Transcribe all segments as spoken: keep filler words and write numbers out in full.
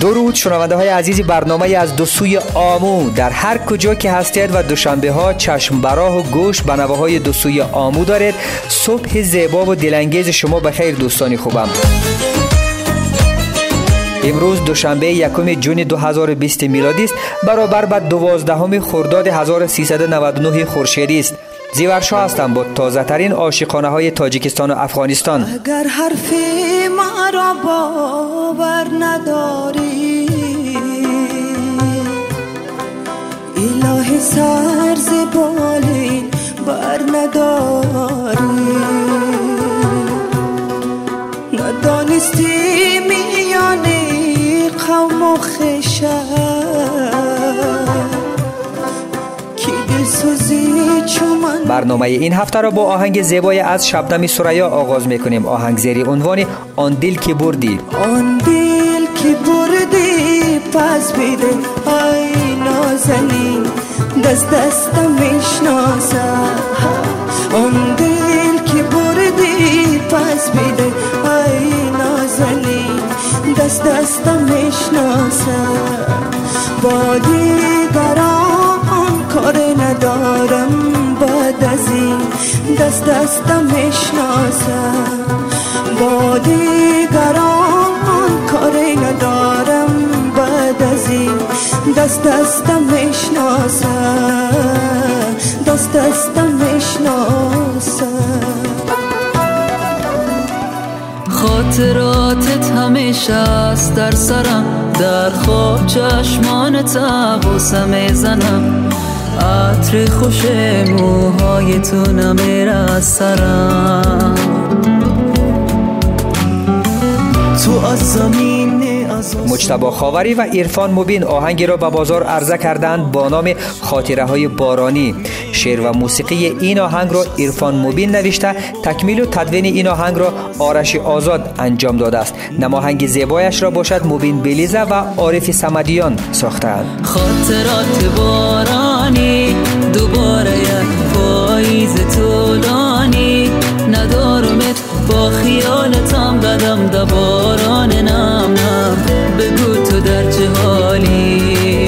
درود شنونده های عزیزی برنامه از دو سوی آمو در هر کجا که هستید و دوشنبه ها چشم براه و گوش به نوه های دو سوی آمو دارید. صبح زیبا و دلانگیز شما بخیر دوستانی خوبم. امروز دوشنبه یکم جون دو هزار و بیست میلادی است، برابر با دوازدهم خرداد هزار و سیصد و نود و نه خورشیدی است. زیورشاه هستم با تازه ترین عاشقانه های تاجیکستان و افغانستان. اگر حرفی ما را باور نداری، الهی سر ز بالین بر نداری، ندانستی میانی قوم و خشم. برنامه این هفته را با آهنگ زیبای از شبدم سریا آغاز میکنیم. آهنگ زیر عنوان آن دل که بردی. آن دل که بردی پس بده ای نازنین، دست دستم میشناسم. آن دل که بردی پس بده ای نازنین، دست دستم میشناسم. با دیگران کاره ندارم، بعد از این دست دستم میشناسم. با دیگران کاره ندارم، بعد از این دست دستم میشناسم. دست دستم میشناسم. خاطراتت همیشه است در سرم، در خواب چشمانت عبوسه میزنم، عطر خوش موهای تو نمیره از سرم. تو از زمین مجتبی خاوری و عرفان مبین آهنگی را به بازار عرضه کردند با نام خاطره های بارانی. شعر و موسیقی این آهنگ را عرفان مبین نوشته، تکمیل و تدوین این آهنگ را آرش آزاد انجام داده است. نماهنگ زیبایش را باشد مبین بلیزا و عارف صمدیان ساختند. خاطرات بارانی دوباره یک پاییز طولانی، ندارمت با خیالتم قدم در باران نم نم، بگو تو در چه حالی.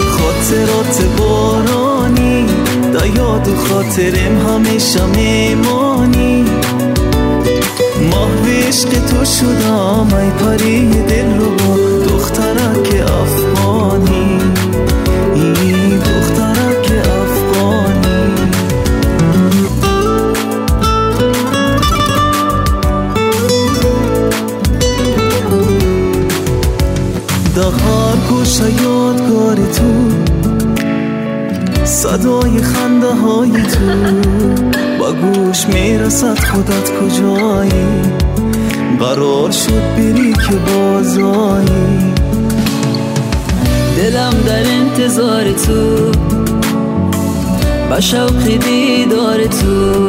خاطرات بارانی دا یاد و خاطرم همیشه میمانی، ماه عشق تو شدم ای پری دل رو با دخترک افغانی، دخترک افغانی. در هر گوشه یادگار تو، صدای خنده های تو با گوش میرسد خودت کجایی، قرار شد بری که بازایی. دلم در انتظار تو، با شوق دیدار تو،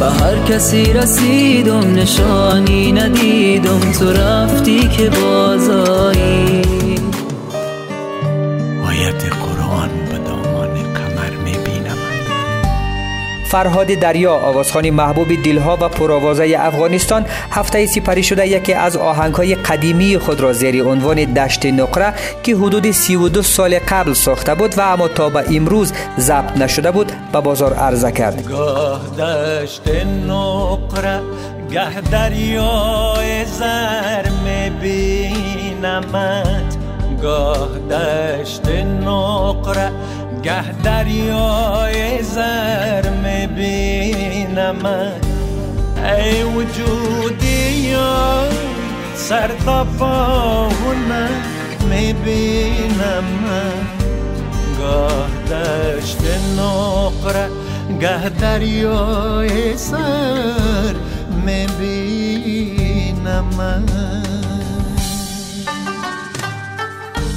با هر کسی رسیدم نشانی ندیدم، تو رفتی که بازایی. آیت قرآن به دامان کمر میبینم. فرهاد دریا آوازخوان محبوب دلها و پرآوازه افغانستان، هفته سپری شده یکی از آهنگ‌های قدیمی خود را زیر عنوان دشت نقره که حدود سی و دو سال قبل ساخته بود و اما تا به امروز ضبط نشده بود به بازار عرضه کرد. گاه دشت نقره گه دریای زر میبینمت، گاه دشت نقره گه دریای زر میبینمت. ای وجودی یار سر تا پاونه میبینمت، گاه دشت نقره گه دریای سر میبینمت.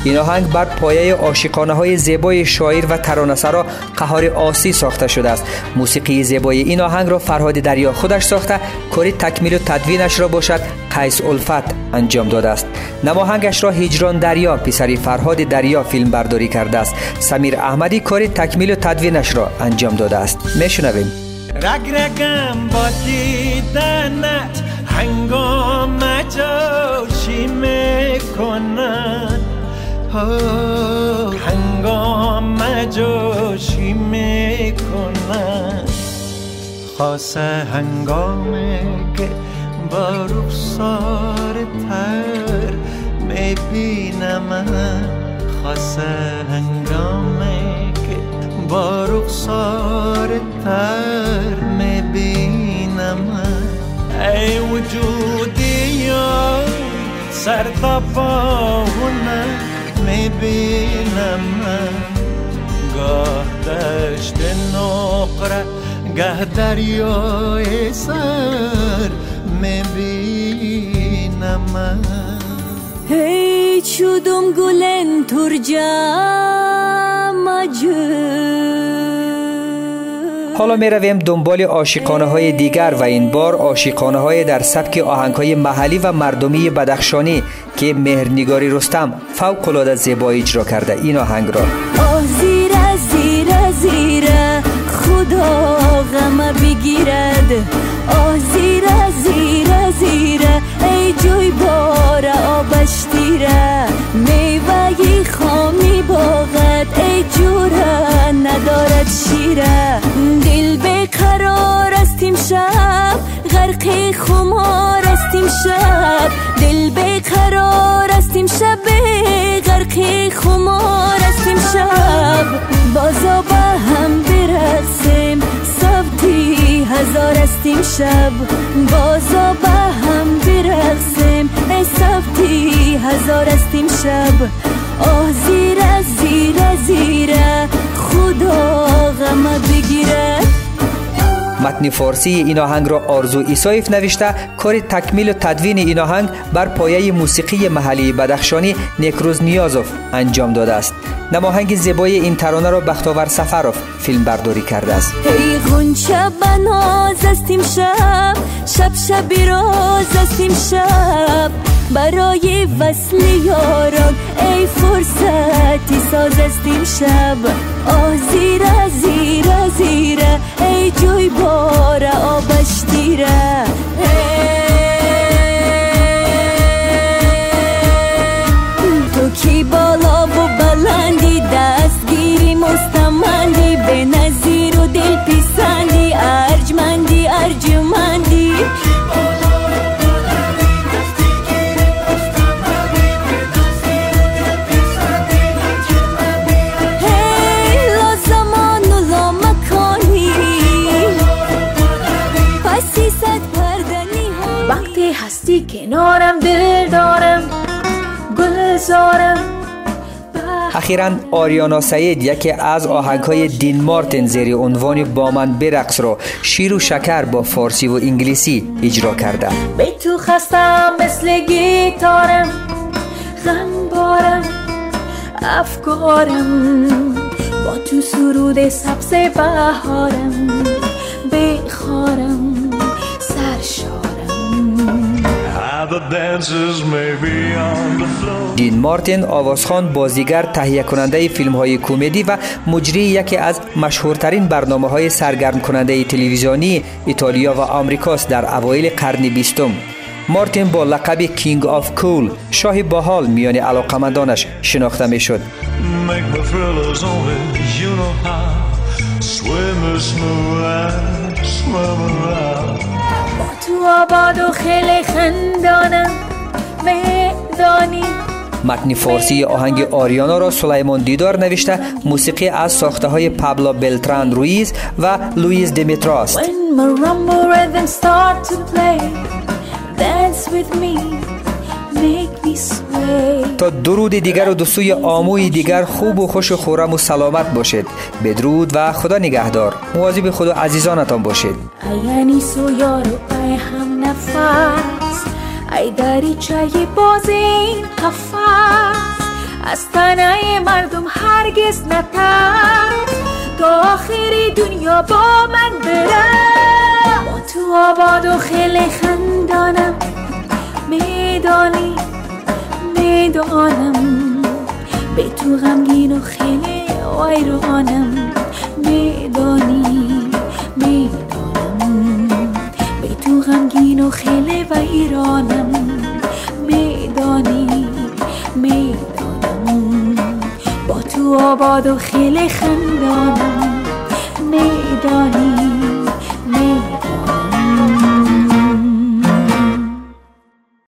این آهنگ بر پایه عاشقانه های زیبای شاعر و ترانه‌سرا قهار آسی ساخته شده است. موسیقی زیبای این آهنگ را فرهاد دریا خودش ساخته، کار تکمیل و تدوینش را باشد قیس الفت انجام داده است. نماهنگش را هجران دریا پسر فرهاد دریا فیلم برداری کرده است. سمیر احمدی کار تکمیل و تدوینش را انجام داده است. میشنویم. رگ رگم با دیدنت هنگام جوشی میکنم، کند هنگام مجاشی می کند خاصه هنگامی که با رخسار تر می بینم خاصه هنگامی که با رخسار تر می بینم ای وجودی سر تا پاونه می بینم گاه دشت نقره گه دریای سر می بینم هی چودم گلن ترجم اجر. حالا می رویم دنبال عاشقانه های دیگر و این بار عاشقانه های در سبک آهنگ های محلی و مردمی بدخشانی که مهرنگاری رستم فوق العاده زیبایی اجرا کرده این آهنگ را. آه زیره زیره زیره خدا غم بگیرد آه زیره زیره زیره ای جوی بار آبش دیره میوهی خامی باغت ای جوره ندارد شیره دل به قرار استیم شب غرق خمار استیم شب دل به قرار استیم شب غرق خمار استیم شب بازا با هم برقصیم صوتی هزار استیم شب بازا با هم برقصیم صوتی هزار استیم شب آه زیره زیره زیره خدا غم بگیره. متن فارسی این آهنگ را آرزو ایسایف نوشته. کار تکمیل و تدوین این آهنگ بر پایه موسیقی محلی بدخشانی نیکروز نیازوف انجام داده است. نماهنگ زیبای این ترانه را بختاور سفروف فیلم برداری کرده است. ای غنچه بناز استیم شب شب شب بیراز استیم شب برای وصل یاران ای فرصتی ساز استیم شب آه زیره زیره زیره ای جوی باره آبش دیره تو کی بالا و بلندی دستگیری مستمندی به نظیر و دل پیسندی ارجمندی ارجمندی هستی کنارم دل دارم گلزارم. اخیراً آریانا سعید یکی از آهنگ‌های دین مارتن زیر عنوان با من برقص را شیر و شکر با فارسی و انگلیسی اجرا کرده. بی تو خستم مثل گیتارم غم بارم افکارم با تو سرود سبز بهارم بخارم سرشارم دین مارتن آوازخوان بازیگر تهیه کننده فیلم های کمدی و مجری یکی از مشهورترین برنامه های سرگرم کننده تلویزیونی ایتالیا و آمریکاست. در اوایل قرن بیستم مارتن با لقب کینگ آف کول شاه باحال میان علاقمندانش شناخته می شد. تو آباد و خیلی خندانم میدانی. متن فارسی آهنگ آریانا را سلیمان دیدار نوشته. موسیقی از ساخته های پابلو بلتران رویز و لوئیس دمتراس. When my rumble rhythm start to play, dance with me, make me sway. تا درود دیگر و دوستوی آموی دیگر خوب و خوش و خورم و سلامت باشید. بدرود و خدا نگهدار. مواظب خود و عزیزانتان باشید. یعنی سو یارو ای هم نفس ای دریچه باز این قفس از تنه مردم هرگز نترس تا آخر دنیا با من برم با تو آباد و خیلی خندانم میدانی میدانم به تو غمگین و خیلی ویرانم میدانی میدانی تو غمگین و خیلی و ایرانم میدانی آباد و خیل خندانم میدانی.